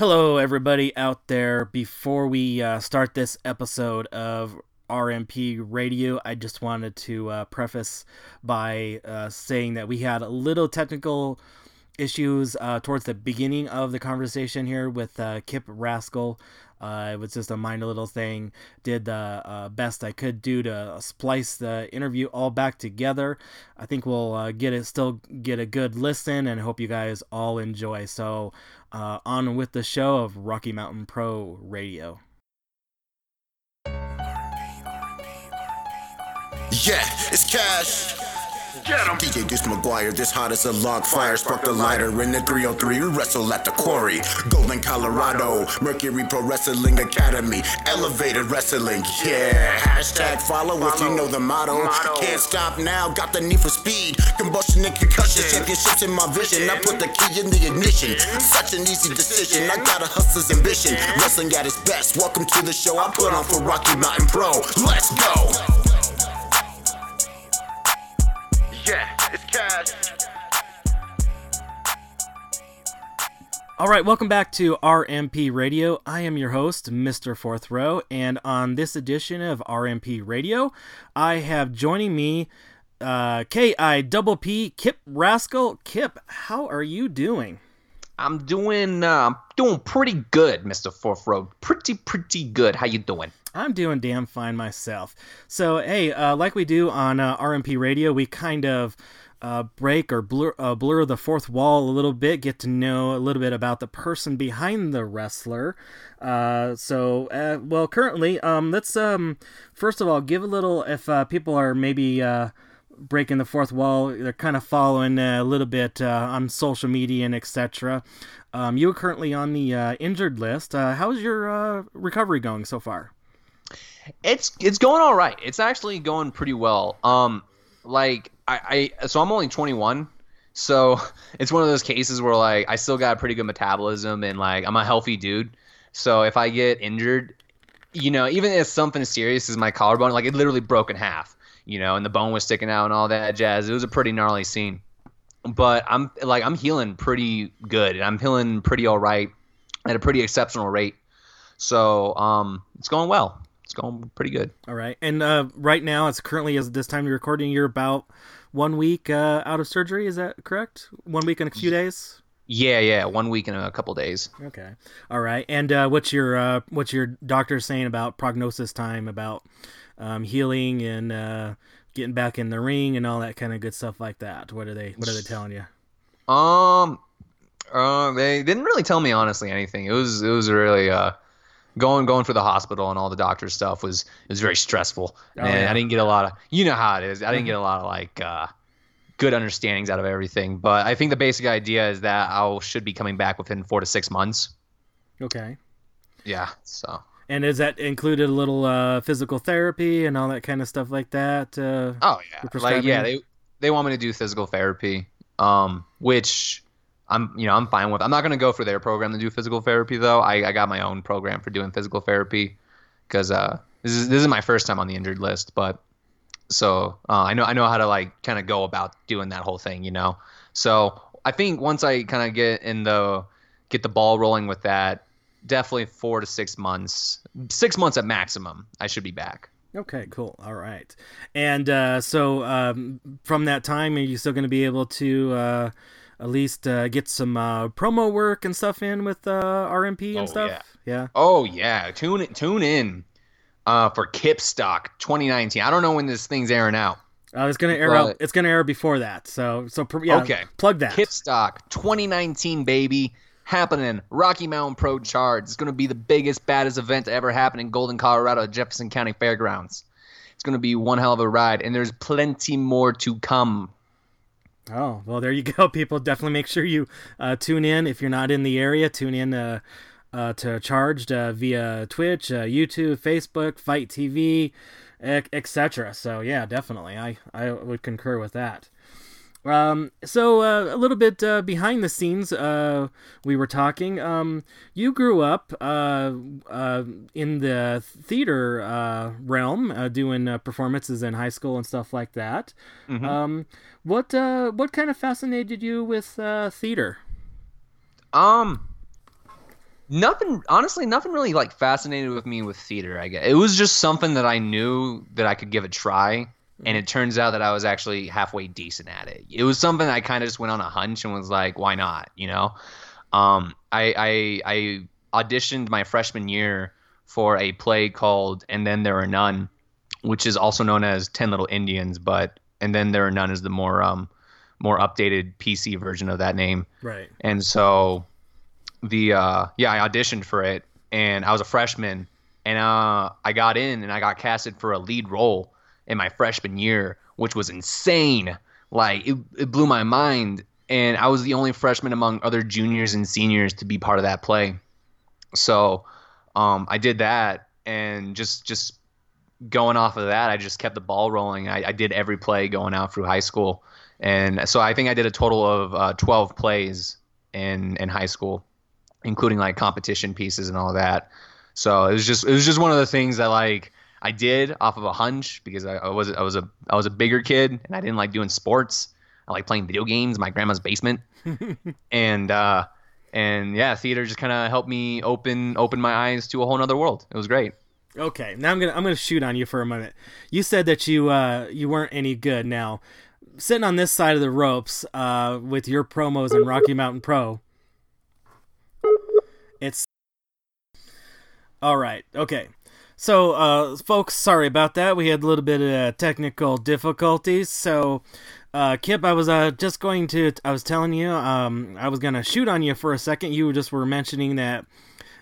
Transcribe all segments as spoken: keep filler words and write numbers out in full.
Hello, everybody out there. Before we uh, start this episode of R M P Radio, I just wanted to uh, preface by uh, saying that we had a little technical issues uh, towards the beginning of the conversation here with uh, Kipp Rascal. Uh, it was just a minor little thing. Did the uh, best I could do to splice the interview all back together. I think we'll uh, get it, still get a good listen, and hope you guys all enjoy. So uh, on with the show of Rocky Mountain Pro Radio. Yeah, it's Cash. Get him. D J Deuce McGuire, this hot as a log fire. Spark the lighter in the three oh three. We wrestle at the quarry. Golden, Colorado. Mercury Pro Wrestling Academy. Elevated Wrestling. Yeah. Hashtag follow if you know the motto. Can't stop now. Got the need for speed. Combustion and concussion. Championships in my vision. I put the key in the ignition. Such an easy decision. I got a hustler's ambition. Wrestling at its best. Welcome to the show I put on for Rocky Mountain Pro. Let's go. Yeah, it's Cash. All right, welcome back to R M P Radio. I am your host, Mister fourth Row, and on this edition of R M P Radio, I have joining me uh, K I P P Kipp Rascal. Kipp, how are you doing? I'm doing uh, doing pretty good, Mister fourth Row. Pretty, pretty good. How you doing? I'm doing damn fine myself. So, hey, uh, like we do on uh, R M P Radio, we kind of uh, break or blur, uh, blur the fourth wall a little bit, get to know a little bit about the person behind the wrestler. Uh, so, uh, well, currently, um, let's um, first of all give a little, if uh, people are maybe... Uh, breaking the fourth wall, they're kind of following a little bit uh, on social media and et cetera. Um, you are currently on the uh, injured list. Uh, how's your uh, recovery going so far? It's it's going all right. It's actually going pretty well. Um, like I, I so I'm only twenty-one, so it's one of those cases where like I still got a pretty good metabolism and like I'm a healthy dude. So if I get injured, you know, even if something serious is my collarbone, like it literally broke in half. You know, and the bone was sticking out and all that jazz. It was a pretty gnarly scene, but I'm like I'm healing pretty good, and I'm healing pretty all right at a pretty exceptional rate. So um, it's going well. It's going pretty good. All right, and uh, right now, it's currently as this time you're recording, you're about one week uh, out of surgery. Is that correct? One week and a few days. Yeah, yeah, one week and a couple days. Okay, all right. And uh, what's your uh, what's your doctor saying about prognosis time about? Um, healing and uh, getting back in the ring and all that kind of good stuff like that. What are they? What are they telling you? Um, uh, they didn't really tell me honestly anything. It was it was really uh, going going for the hospital and all the doctor stuff was it was very stressful. Oh, and yeah. I didn't get a lot of you know how it is. I didn't get a lot of like uh, good understandings out of everything. But I think the basic idea is that I should be coming back within four to six months. Okay. Yeah. So. And is that included a little uh, physical therapy and all that kind of stuff like that? Uh, oh yeah, like yeah, they they want me to do physical therapy, um, which I'm you know I'm fine with. I'm not gonna go for their program to do physical therapy though. I, I got my own program for doing physical therapy because uh, this is this is my first time on the injured list, but so uh, I know I know how to like kind of go about doing that whole thing, you know. So I think once I kind of get in the get the ball rolling with that. Definitely four to six months, six months at maximum. I should be back. Okay, cool. All right. And uh, so um, from that time, are you still going to be able to uh, at least uh, get some uh, promo work and stuff in with uh, R M P and oh, stuff? Yeah. yeah. Oh, yeah. Tune, tune in uh, for Kipstock twenty nineteen. I don't know when this thing's airing out. Uh, it's gonna air. Out, it's gonna air before that. So so yeah. Okay. Plug that. Kipstock twenty nineteen, baby. Happening Rocky Mountain Pro Charts. It's going to be the biggest, baddest event to ever happen in Golden, Colorado at Jefferson County Fairgrounds. It's going to be one hell of a ride, and there's plenty more to come. Oh, well, there you go, people. Definitely make sure you uh, tune in. If you're not in the area, tune in uh, uh, to Charged uh, via Twitch, uh, YouTube, Facebook, Fight T V, et cetera. So, yeah, definitely. I, I would concur with that. Um, so, uh, a little bit, uh, behind the scenes, uh, we were talking, um, you grew up, uh, uh, in the theater, uh, realm, uh, doing, uh, performances in high school and stuff like that. Mm-hmm. Um, what, uh, what kind of fascinated you with, uh, theater? Um, Nothing, honestly, nothing really like fascinated with me with theater, I guess. It was just something that I knew that I could give a try, and it turns out that I was actually halfway decent at it. It was something I kind of just went on a hunch and was like, why not, you know? Um, I, I I auditioned my freshman year for a play called And Then There Are None, which is also known as Ten Little Indians, but And Then There Are None is the more um more updated P C version of that name. Right. And so... The uh yeah, I auditioned for it, and I was a freshman, and uh I got in, and I got casted for a lead role in my freshman year, which was insane. Like it, it blew my mind, and I was the only freshman among other juniors and seniors to be part of that play. So, um I did that, and just just going off of that, I just kept the ball rolling. I, I did every play going out through high school, and so I think I did a total of uh, twelve plays in in high school, including like competition pieces and all that. So it was just it was just one of the things that like I did off of a hunch, because I, I was I was a I was a bigger kid, and I didn't like doing sports. I like playing video games in my grandma's basement. and uh, and yeah, theater just kind of helped me open open my eyes to a whole nother world. It was great. Okay, now I'm gonna I'm gonna shoot on you for a moment. You said that you uh you weren't any good. Now, sitting on this side of the ropes uh with your promos in Rocky Mountain Pro. It's all right. Okay. So, uh, folks, sorry about that. We had a little bit of uh, technical difficulties. So, uh, Kipp, I was uh, just going to, I was telling you, um, I was going to shoot on you for a second. You just were mentioning that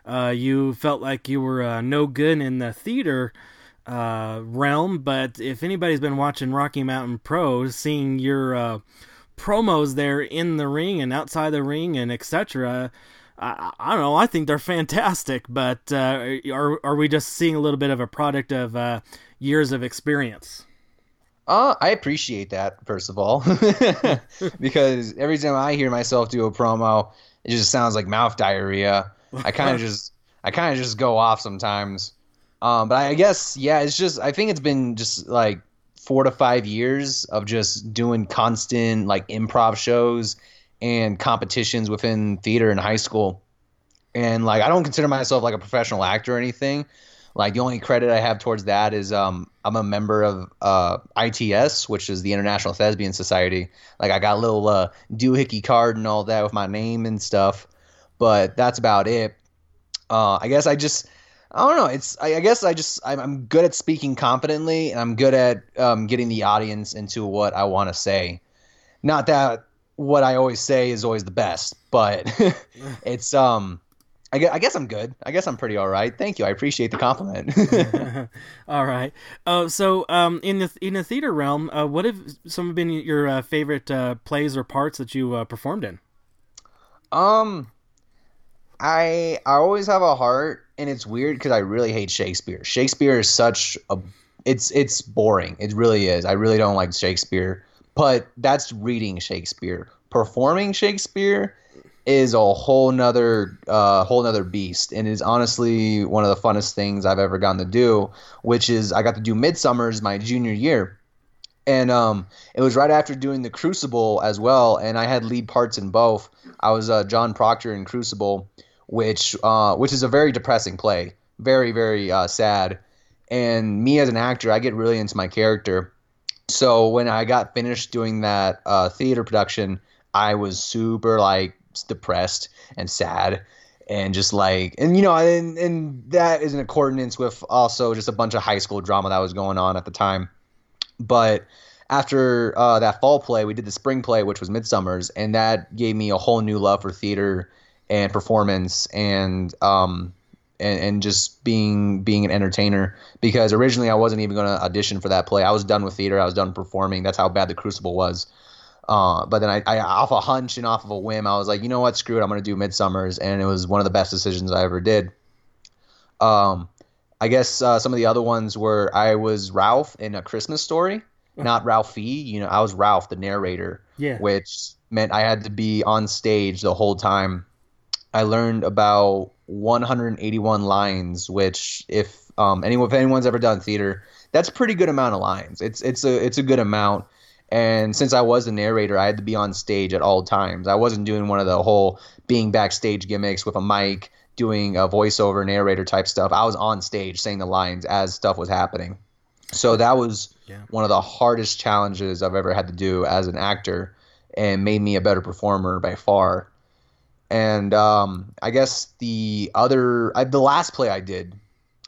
uh, you felt like you were uh, no good in the theater uh, realm. But if anybody's been watching Rocky Mountain Pro, seeing your uh, promos there in the ring and outside the ring and et cetera, I, I don't know. I think they're fantastic, but uh, are are we just seeing a little bit of a product of uh, years of experience? Uh, I appreciate that, first of all, because every time I hear myself do a promo, it just sounds like mouth diarrhea. I kind of just I kind of just go off sometimes. Um, but I guess yeah, it's just I think it's been just like four to five years of just doing constant like improv shows and competitions within theater in high school. And like, I don't consider myself like a professional actor or anything. Like the only credit I have towards that is um, I'm a member of uh, I T S, which is the International Thespian Society. Like I got a little uh, doohickey card and all that with my name and stuff, but that's about it. Uh, I guess I just, I don't know. It's, I, I guess I just, I'm, I'm good at speaking confidently, and I'm good at um, getting the audience into what I want to say. Not that what I always say is always the best, but it's, um, I guess, I guess I'm good. I guess I'm pretty all right. Thank you. I appreciate the compliment. All right. Uh, so um, in the in the theater realm, uh, what have some been your uh, favorite uh, plays or parts that you uh, performed in? Um, I I always have a heart, and it's weird because I really hate Shakespeare. Shakespeare is such a it's it's boring. It really is. I really don't like Shakespeare. But that's reading Shakespeare. Performing Shakespeare is a whole nother, uh, whole nother beast, and is honestly one of the funnest things I've ever gotten to do. Which is, I got to do Midsummer's my junior year, and um, it was right after doing The Crucible as well. And I had lead parts in both. I was uh, John Proctor in Crucible, which uh, which is a very depressing play, very very uh, sad. And me as an actor, I get really into my character. So when I got finished doing that uh, theater production, I was super like depressed and sad, and just like, and you know, and and that is in accordance with also just a bunch of high school drama that was going on at the time. But after uh, that fall play, we did the spring play, which was Midsummer's, and that gave me a whole new love for theater and performance, and um. And, and just being being an entertainer, because originally I wasn't even going to audition for that play. I was done with theater. I was done performing. That's how bad The Crucible was. Uh, but then I, I, off a hunch and off of a whim, I was like, you know what, screw it. I'm going to do Midsummer's, and it was one of the best decisions I ever did. Um, I guess uh, some of the other ones were I was Ralph in A Christmas Story, not Ralphie. You know, I was Ralph, the narrator, yeah. Which meant I had to be on stage the whole time. I learned about one hundred eighty-one lines, which if um anyone if anyone's ever done theater, that's a pretty good amount of lines. It's it's a it's a good amount. And since I was the narrator, I had to be on stage at all times. I wasn't doing one of the whole being backstage gimmicks with a mic, doing a voiceover narrator type stuff, I was on stage saying the lines as stuff was happening. So that was yeah. one of the hardest challenges I've ever had to do as an actor, and made me a better performer by far. And um, I guess the other I, the last play I did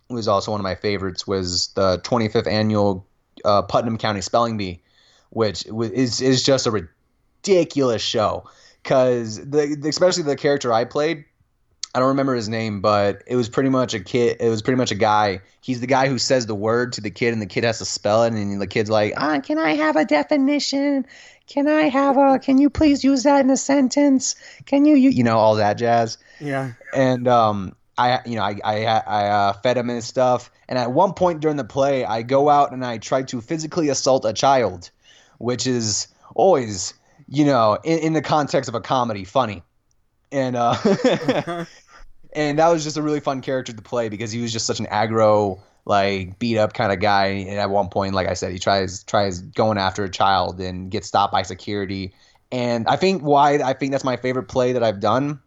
was also one of my favorites, was the twenty-fifth annual uh, Putnam County Spelling Bee, which is is just a ridiculous show, because the, the especially the character I played, I don't remember his name, but it was pretty much a kid. It was pretty much a guy. He's the guy who says the word to the kid, and the kid has to spell it. And the kid's like, ah, can I have a definition? Can I have a, can you please use that in a sentence? Can you, you, you know, all that jazz. Yeah. And, um, I, you know, I, I, I uh, fed him his stuff. And at one point during the play, I go out and I try to physically assault a child, which is always, you know, in, in the context of a comedy, funny. And uh, and that was just a really fun character to play, because he was just such an aggro, like, beat up kind of guy. And at one point, like I said, he tries tries going after a child and gets stopped by security. And I think why I think that's my favorite play that I've done,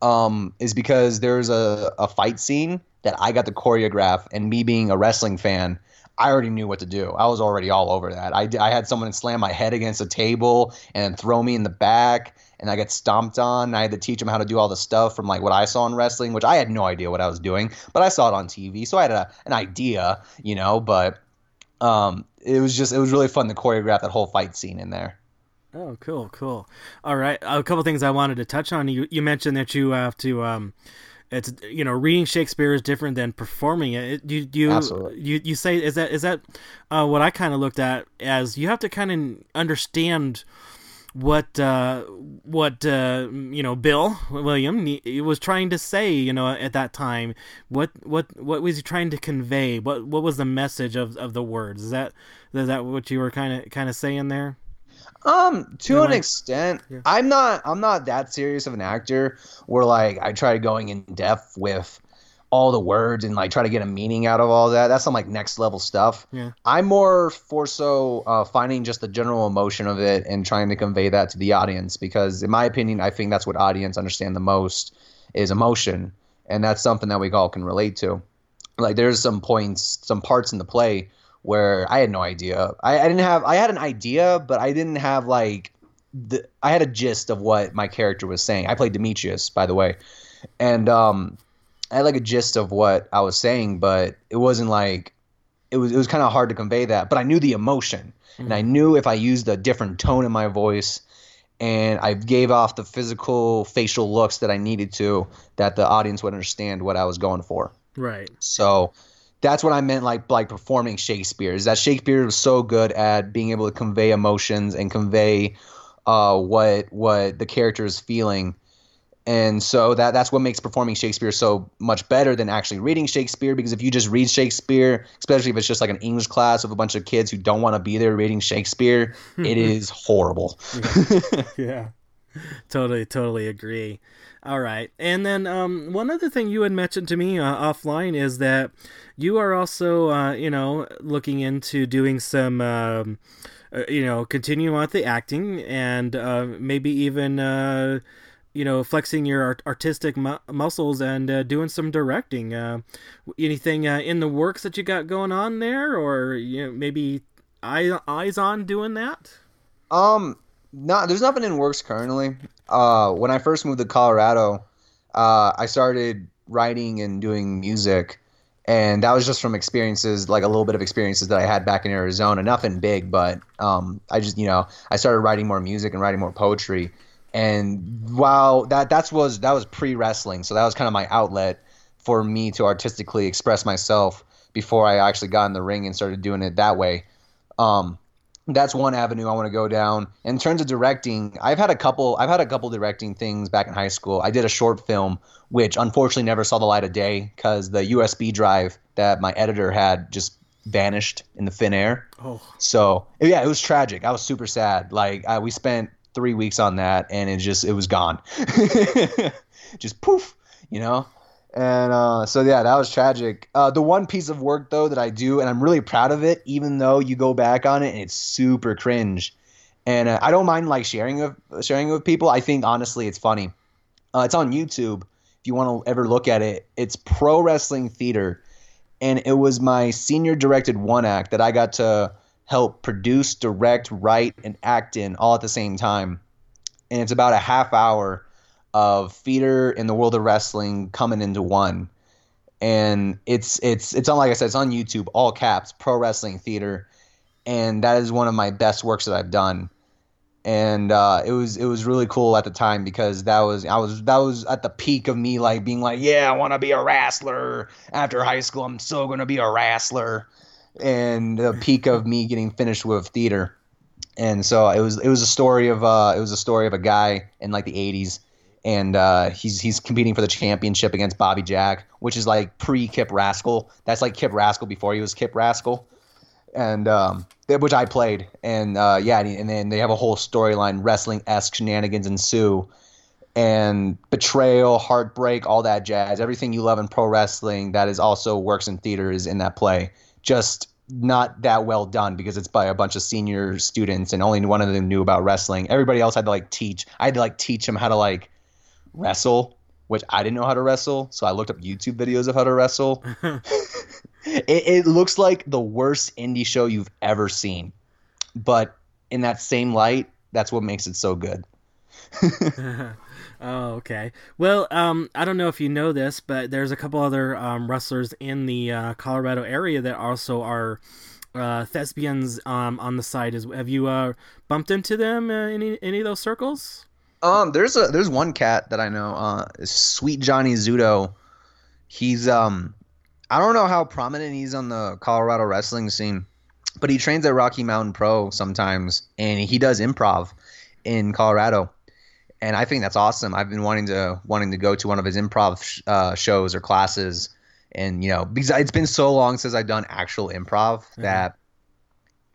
um, is because there's a, a fight scene that I got to choreograph, and me being a wrestling fan, I already knew what to do. I was already all over that. I, I had someone slam my head against a table and throw me in the back, and I got stomped on. And I had to teach them how to do all the stuff from, like, what I saw in wrestling, which I had no idea what I was doing, but I saw it on T V, so I had a, an idea, you know. But um, it was just it was really fun to choreograph that whole fight scene in there. Oh, cool, cool. All right, a couple things I wanted to touch on. You you mentioned that you have to. Um, It's you know reading Shakespeare is different than performing it. Do you you, you you say is that is that uh, what I kind of looked at as you have to kind of understand what uh, what uh, you know Bill William was trying to say you know at that time. What what what was he trying to convey? What what was the message of, of the words? Is that is that what you were kind of kind of saying there? Um, to you know, an like, extent, yeah. I'm not, I'm not that serious of an actor where, like, I try going in depth with all the words and, like, try to get a meaning out of all that. That's some, like, next level stuff. Yeah. I'm more for so, uh, finding just the general emotion of it and trying to convey that to the audience, because in my opinion, I think that's what audience understand the most is emotion. And that's something that we all can relate to. Like, there's some points, some parts in the play where I had no idea. I, I didn't have, I had an idea, but I didn't have like, the, I had a gist of what my character was saying. I played Demetrius, by the way. And um, I had like a gist of what I was saying, but it wasn't like, it was, it was kind of hard to convey that, but I knew the emotion mm-hmm. and I knew if I used a different tone in my voice and I gave off the physical facial looks that I needed to, that the audience would understand what I was going for. Right. So that's what I meant, like like performing Shakespeare, is that Shakespeare was so good at being able to convey emotions and convey uh, what what the character is feeling. And so that that's what makes performing Shakespeare so much better than actually reading Shakespeare, because if you just read Shakespeare, especially if it's just like an English class with a bunch of kids who don't want to be there reading Shakespeare, it is horrible. Yeah. yeah. Totally, totally agree. All right. And then um, one other thing you had mentioned to me uh, offline is that you are also, uh, you know, looking into doing some, um, uh, you know, continue on with the acting and uh, maybe even, uh, you know, flexing your art- artistic mu- muscles and uh, doing some directing. Uh, anything uh, in the works that you got going on there, or you know, maybe eye- eyes on doing that? Um. No, there's nothing in works currently. Uh, when I first moved to Colorado, uh, I started writing and doing music, and that was just from experiences, like a little bit of experiences that I had back in Arizona. Nothing big, but um, I just, you know, I started writing more music and writing more poetry. And while that that was that was pre-wrestling, so that was kind of my outlet for me to artistically express myself before I actually got in the ring and started doing it that way. Um, That's one avenue I want to go down. In terms of directing, I've had a couple. I've had a couple directing things back in high school. I did a short film, which unfortunately never saw the light of day because the U S B drive that my editor had just vanished in the thin air. Oh. So yeah, it was tragic. I was super sad. Like I, we spent three weeks on that, and it just it was gone. Just poof, you know. And uh, so, yeah, that was tragic. Uh, the one piece of work, though, that I do, and I'm really proud of it, even though you go back on it and it's super cringe. And uh, I don't mind, like, sharing with, sharing with people. I think, honestly, it's funny. Uh, it's on YouTube, if you want to ever look at it, it's Pro Wrestling Theater. And it was my senior directed one act that I got to help produce, direct, write, and act in all at the same time. And it's about a half hour of theater and the world of wrestling coming into one. And it's it's it's on, like I said, it's on YouTube, all caps, Pro Wrestling Theater. And that is one of my best works that I've done. And uh, it was it was really cool at the time because that was I was that was at the peak of me like being like, yeah, I want to be a wrestler. After high school, I'm still going to be a wrestler. And the peak of me getting finished with theater. And so it was it was a story of uh, it was a story of a guy in like the eighties. And uh, he's he's competing for the championship against Bobby Jack, which is like pre-Kipp Rascal. That's like Kipp Rascal before he was Kipp Rascal, and um, which I played. And uh, yeah, and then they have a whole storyline, wrestling-esque shenanigans ensue, and betrayal, heartbreak, all that jazz. Everything you love in pro wrestling that is also works in theater is in that play. Just not that well done because it's by a bunch of senior students, and only one of them knew about wrestling. Everybody else had to like teach. I had to like teach them how to like wrestle, which I didn't know how to wrestle, so I looked up YouTube videos of how to wrestle. it, it looks like the worst indie show you've ever seen, but in that same light, that's what makes it so good. Oh, okay. Well, um, I don't know if you know this, but there's a couple other um, wrestlers in the uh, Colorado area that also are uh, thespians um, on the side. As have you uh, bumped into them uh, in any, any of those circles? Um, there's a there's one cat that I know, uh, Sweet Johnny Zudo. He's um, I don't know how prominent he's on the Colorado wrestling scene, but he trains at Rocky Mountain Pro sometimes, and he does improv in Colorado, and I think that's awesome. I've been wanting to wanting to go to one of his improv sh- uh, shows or classes, and you know, because it's been so long since I've done actual improv mm-hmm. that.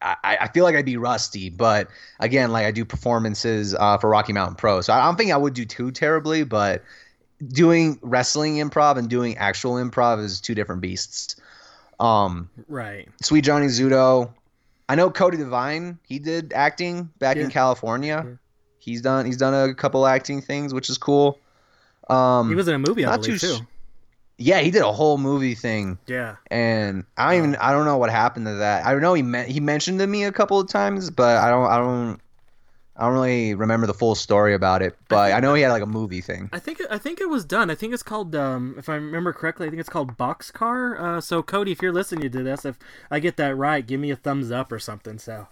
I, I feel like I'd be rusty, but again, like I do performances uh, for Rocky Mountain Pro, so I don't think I would do too terribly, but doing wrestling improv and doing actual improv is two different beasts. Um, right. Sweet Johnny Zudo. I know Cody Divine, he did acting back yeah. in California. Yeah. He's done he's done a couple acting things, which is cool. Um, he was in a movie, I believe, too. Sh- Yeah, he did a whole movie thing. Yeah, and I don't even I don't know what happened to that. I know he me- he mentioned to me a couple of times, but I don't I don't I don't really remember the full story about it. But I, think, I know he had like a movie thing. I think I think it was done. I think it's called um, if I remember correctly, I think it's called Boxcar. Uh, so Cody, if you're listening to this, if I get that right, give me a thumbs up or something. So.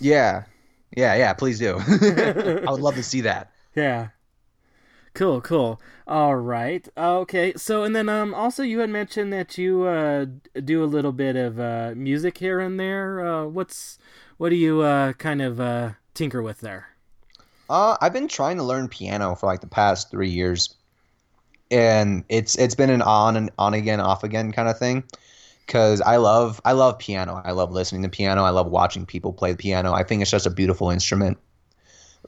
Yeah, yeah, yeah. Please do. I would love to see that. Yeah. Cool, cool. All right. Okay. So, and then um, also you had mentioned that you uh, do a little bit of uh, music here and there. Uh, what's what do you uh, kind of uh, tinker with there? Uh, I've been trying to learn piano for like the past three years, and it's it's been an on and on again, off again kind of thing. Because I love I love piano. I love listening to piano. I love watching people play the piano. I think it's just a beautiful instrument.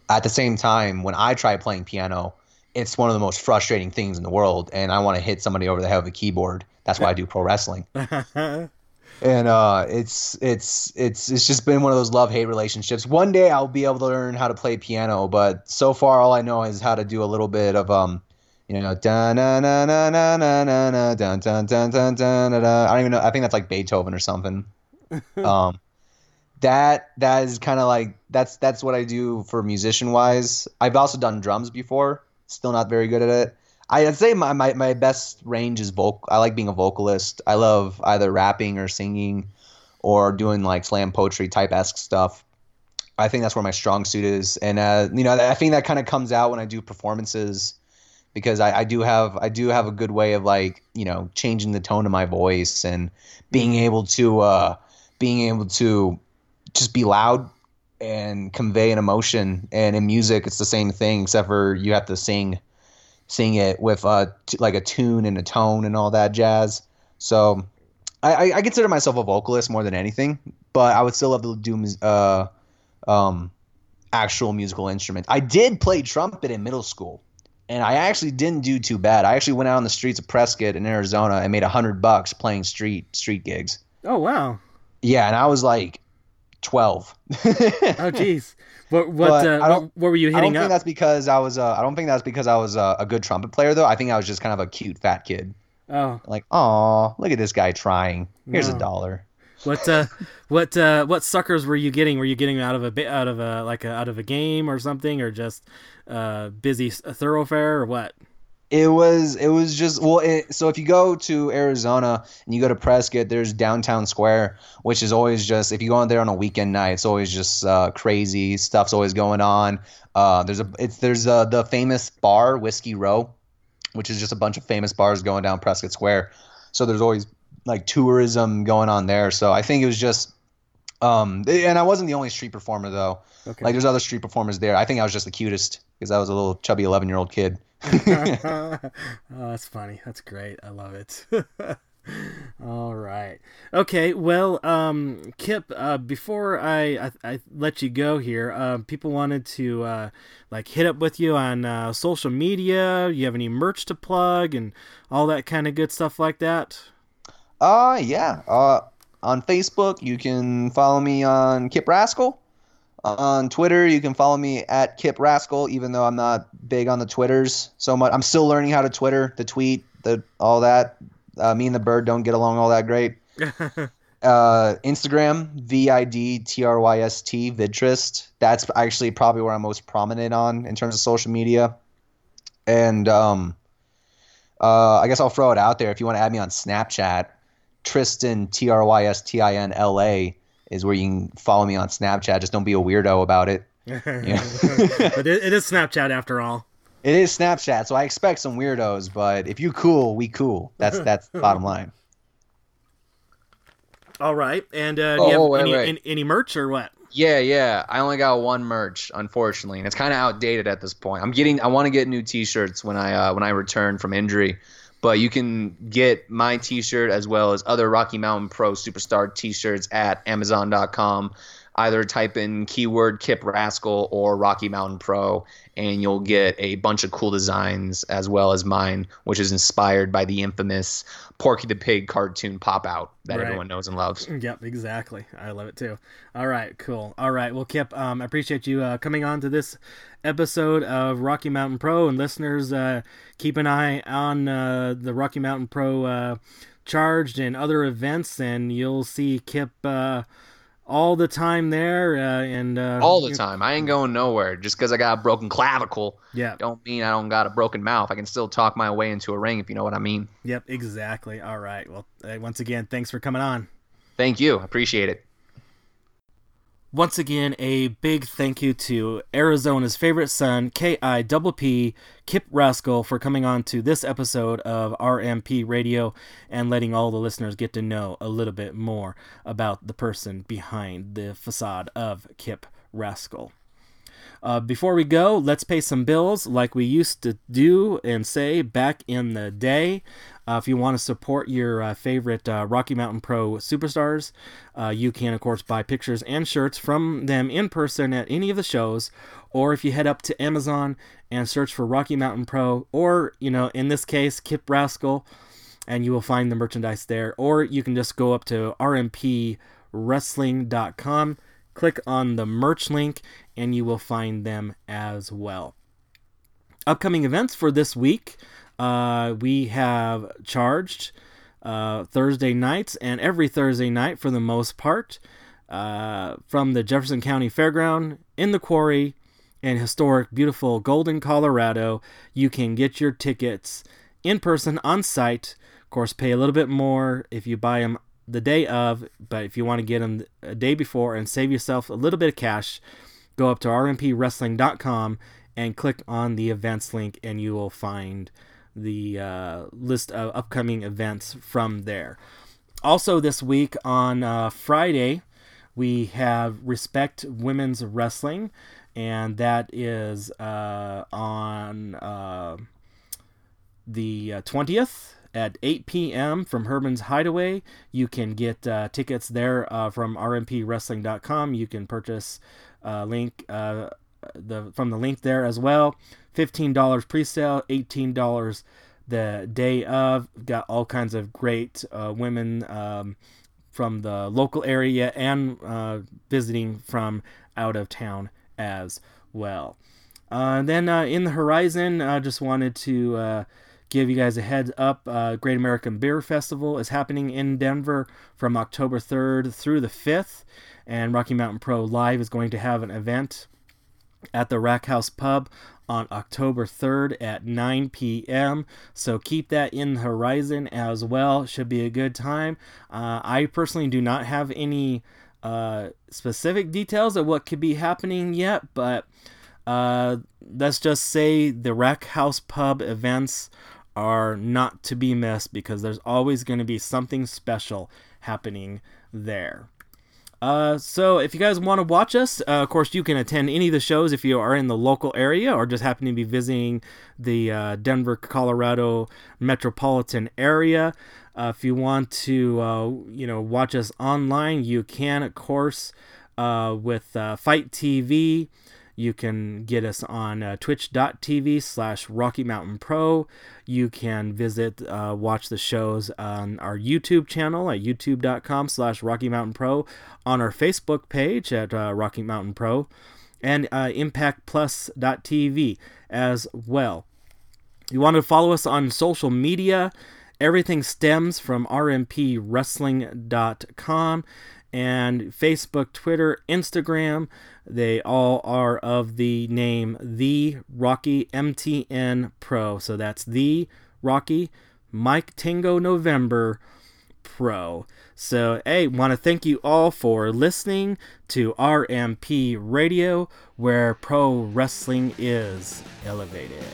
At the same time, when I try playing piano, it's one of the most frustrating things in the world, and I want to hit somebody over the head with a keyboard. That's why I do pro wrestling. and uh, it's it's it's it's just been one of those love-hate relationships. One day I'll be able to learn how to play piano, but so far all I know is how to do a little bit of um, you know, da na na na na na na na dun dun dun dun dun da. I don't even know. I think that's like Beethoven or something. um, that that is kind of like that's that's what I do for musician-wise. I've also done drums before. Still not very good at it. I'd say my, my, my best range is vocal. I like being a vocalist. I love either rapping or singing or doing like slam poetry type-esque stuff. I think that's where my strong suit is. And, uh, you know, I think that kind of comes out when I do performances because I, I do have I do have a good way of like, you know, changing the tone of my voice and being able to uh, being able to just be loud and convey an emotion. And in music it's the same thing, except for you have to sing sing it with uh t- like a tune and a tone and all that jazz. So I, I consider myself a vocalist more than anything, but I would still love to do uh um actual musical instruments. I did play trumpet in middle school, and I actually didn't do too bad. I actually went out on the streets of Prescott in Arizona and made a hundred bucks playing street street gigs. Oh wow. Yeah, and I was like twelve. Oh, geez. What what, but uh, what what were you hitting up? I don't up? think that's because I was. Uh, I don't think that's because I was uh, a good trumpet player, though. I think I was just kind of a cute fat kid. Oh, like, aw, look at this guy trying. Here's no. a dollar. What uh, what uh, what suckers were you getting? Were you getting out of a bit out of a like a, out of a game or something, or just uh, busy thoroughfare or what? It was it was just well. It, so if you go to Arizona and you go to Prescott, there's downtown square, which is always just, if you go in there on a weekend night, it's always just uh, crazy stuff's always going on. Uh, there's a it's there's a, the famous bar Whiskey Row, which is just a bunch of famous bars going down Prescott Square. So there's always like tourism going on there. So I think it was just um, and I wasn't the only street performer though. Okay. Like there's other street performers there. I think I was just the cutest because I was a little chubby eleven year old kid. Oh, that's funny. That's great. I love it. All right. Okay. Well, um, Kipp, uh, before I, I, I let you go here, um, uh, people wanted to, uh, like hit up with you on, uh, social media. You have any merch to plug and all that kind of good stuff like that? Uh, yeah. Uh, on Facebook, you can follow me on Kipp Rascal. On Twitter, you can follow me at Kipp Rascal, even though I'm not big on the Twitters so much. I'm still learning how to Twitter, the tweet, the all that. Uh, me and the bird don't get along all that great. uh, Instagram, V I D T R Y S T, Vidtryst. That's actually probably where I'm most prominent on in terms of social media. And um, uh, I guess I'll throw it out there. If you want to add me on Snapchat, Tristan, T R Y S T I N L A. Is where you can follow me on Snapchat. Just don't be a weirdo about it. Yeah. But it, it is Snapchat after all. It is Snapchat, so I expect some weirdos. But if you cool, we cool. That's that's the bottom line. All right, and uh, do oh, you have wait, any, wait. any any merch or what? Yeah, yeah. I only got one merch, unfortunately, and it's kind of outdated at this point. I'm getting. I want to get new T-shirts when I uh, when I return from injury. But you can get my T-shirt as well as other Rocky Mountain Pro Superstar T-shirts at Amazon dot com. Either type in keyword Kipp Rascal or Rocky Mountain Pro, and you'll get a bunch of cool designs as well as mine, which is inspired by the infamous Porky the Pig cartoon pop-out that right. everyone knows and loves. Yep, exactly. I love it too. All right, cool. All right, well, Kipp, um, I appreciate you uh, coming on to this episode of Rocky Mountain Pro, and listeners, uh, keep an eye on uh, the Rocky Mountain Pro uh, Charged and other events, and you'll see Kipp uh, all the time there, uh, and uh, all the time. I ain't going nowhere. Just because I got a broken clavicle, yeah, don't mean I don't got a broken mouth. I can still talk my way into a ring, if you know what I mean. Yep, exactly. All right. Well, once again, thanks for coming on. Thank you. Appreciate it. Once again, a big thank you to Arizona's favorite son, K I P P, Kipp Rascal, for coming on to this episode of R M P Radio and letting all the listeners get to know a little bit more about the person behind the facade of Kipp Rascal. Uh, before we go, let's pay some bills like we used to do and say back in the day. Uh, if you want to support your uh, favorite uh, Rocky Mountain Pro superstars, uh, you can, of course, buy pictures and shirts from them in person at any of the shows. Or if you head up to Amazon and search for Rocky Mountain Pro, or, you know, in this case, Kipp Rascal, and you will find the merchandise there. Or you can just go up to R M P wrestling dot com, click on the merch link, and you will find them as well. Upcoming events for this week. Uh, we have Charged uh, Thursday nights and every Thursday night for the most part uh, from the Jefferson County Fairground in the Quarry and historic, beautiful Golden, Colorado. You can get your tickets in person on site. Of course, pay a little bit more if you buy them the day of, but if you want to get them a day before and save yourself a little bit of cash, go up to R M P wrestling dot com and click on the events link and you will find the uh, list of upcoming events from there. Also this week on uh, Friday, we have Respect Women's Wrestling, and that is uh, on uh, the twentieth at eight p.m. from Herman's Hideaway. You can get uh, tickets there uh, from R M P wrestling dot com. You can purchase uh, link uh, the from the link there as well. fifteen dollars pre-sale, eighteen dollars the day of. Got all kinds of great uh, women um, from the local area and uh, visiting from out of town as well. Uh, and then uh, in the horizon, I uh, just wanted to uh, give you guys a heads up. Uh, Great American Beer Festival is happening in Denver from October third through the fifth. And Rocky Mountain Pro Live is going to have an event at the Rack House Pub on October third at nine p.m. So keep that in the horizon as well. Should be a good time. Uh, I personally do not have any uh, specific details of what could be happening yet, but uh, let's just say the Rack House Pub events are not to be missed because there's always going to be something special happening there. Uh, so if you guys want to watch us, uh, of course, you can attend any of the shows if you are in the local area or just happen to be visiting the uh, Denver, Colorado metropolitan area. Uh, if you want to, uh, you know, watch us online, you can, of course, uh, with uh, Fight T V. You can get us on uh, twitch.tv slash Rocky Mountain Pro. You can visit, uh, watch the shows on our YouTube channel at youtube.com slash Rocky Mountain Pro, on our Facebook page at uh, Rocky Mountain Pro, and uh, impact plus dot t v as well. You want to follow us on social media. Everything stems from R M P wrestling dot com. And Facebook, Twitter, Instagram, they all are of the name The Rocky M T N Pro. So that's The Rocky Mike Tango November Pro. So, hey, want to thank you all for listening to R M P Radio, where pro wrestling is elevated.